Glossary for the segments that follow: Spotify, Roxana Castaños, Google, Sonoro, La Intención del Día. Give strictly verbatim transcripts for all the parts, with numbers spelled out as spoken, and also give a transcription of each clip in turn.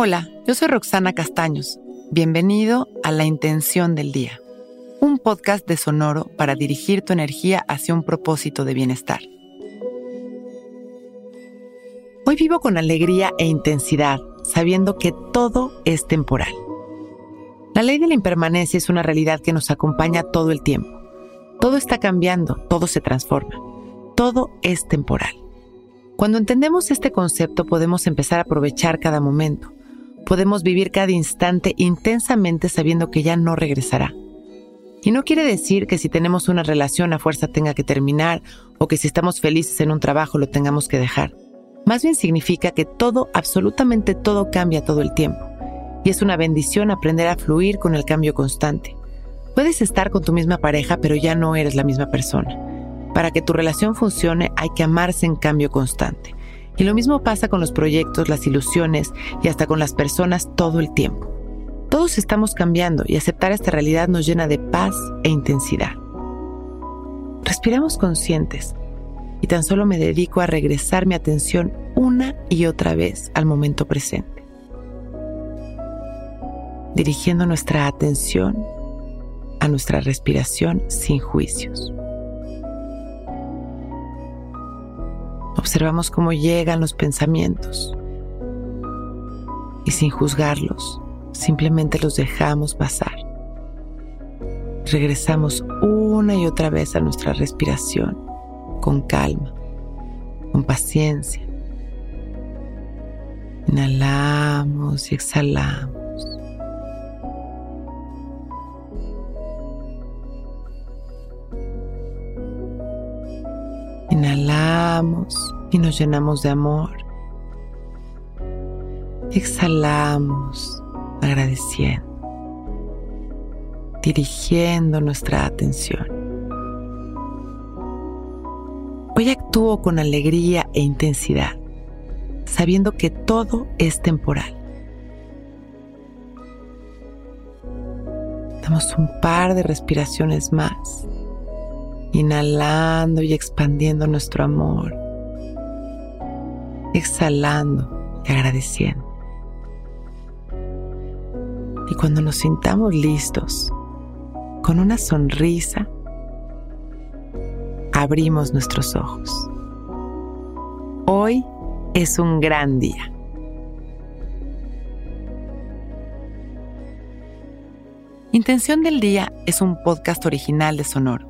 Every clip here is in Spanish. Hola, yo soy Roxana Castaños. Bienvenido a La Intención del Día, un podcast de Sonoro para dirigir tu energía hacia un propósito de bienestar. Hoy vivo con alegría e intensidad, sabiendo que todo es temporal. La ley de la impermanencia es una realidad que nos acompaña todo el tiempo. Todo está cambiando, todo se transforma, todo es temporal. Cuando entendemos este concepto, podemos empezar a aprovechar cada momento. Podemos vivir cada instante intensamente sabiendo que ya no regresará. Y no quiere decir que si tenemos una relación a fuerza tenga que terminar o que si estamos felices en un trabajo lo tengamos que dejar. Más bien significa que todo, absolutamente todo, cambia todo el tiempo. Y es una bendición aprender a fluir con el cambio constante. Puedes estar con tu misma pareja, pero ya no eres la misma persona. Para que tu relación funcione, hay que amarse en cambio constante. Y lo mismo pasa con los proyectos, las ilusiones y hasta con las personas todo el tiempo. Todos estamos cambiando y aceptar esta realidad nos llena de paz e intensidad. Respiramos conscientes y tan solo me dedico a regresar mi atención una y otra vez al momento presente. Dirigiendo nuestra atención a nuestra respiración sin juicios. Observamos cómo llegan los pensamientos y sin juzgarlos, simplemente los dejamos pasar. Regresamos una y otra vez a nuestra respiración con calma, con paciencia. Inhalamos y exhalamos. Inhalamos y nos llenamos de amor. Exhalamos agradeciendo, dirigiendo nuestra atención. Hoy actúo con alegría e intensidad, sabiendo que todo es temporal. Damos un par de respiraciones más. Inhalando y expandiendo nuestro amor. Exhalando y agradeciendo. Y cuando nos sintamos listos, con una sonrisa, abrimos nuestros ojos. Hoy es un gran día. Intención del Día es un podcast original de Sonoro.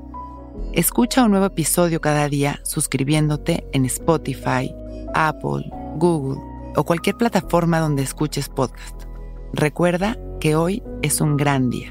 Escucha un nuevo episodio cada día suscribiéndote en Spotify, Apple, Google o cualquier plataforma donde escuches podcast. Recuerda que hoy es un gran día.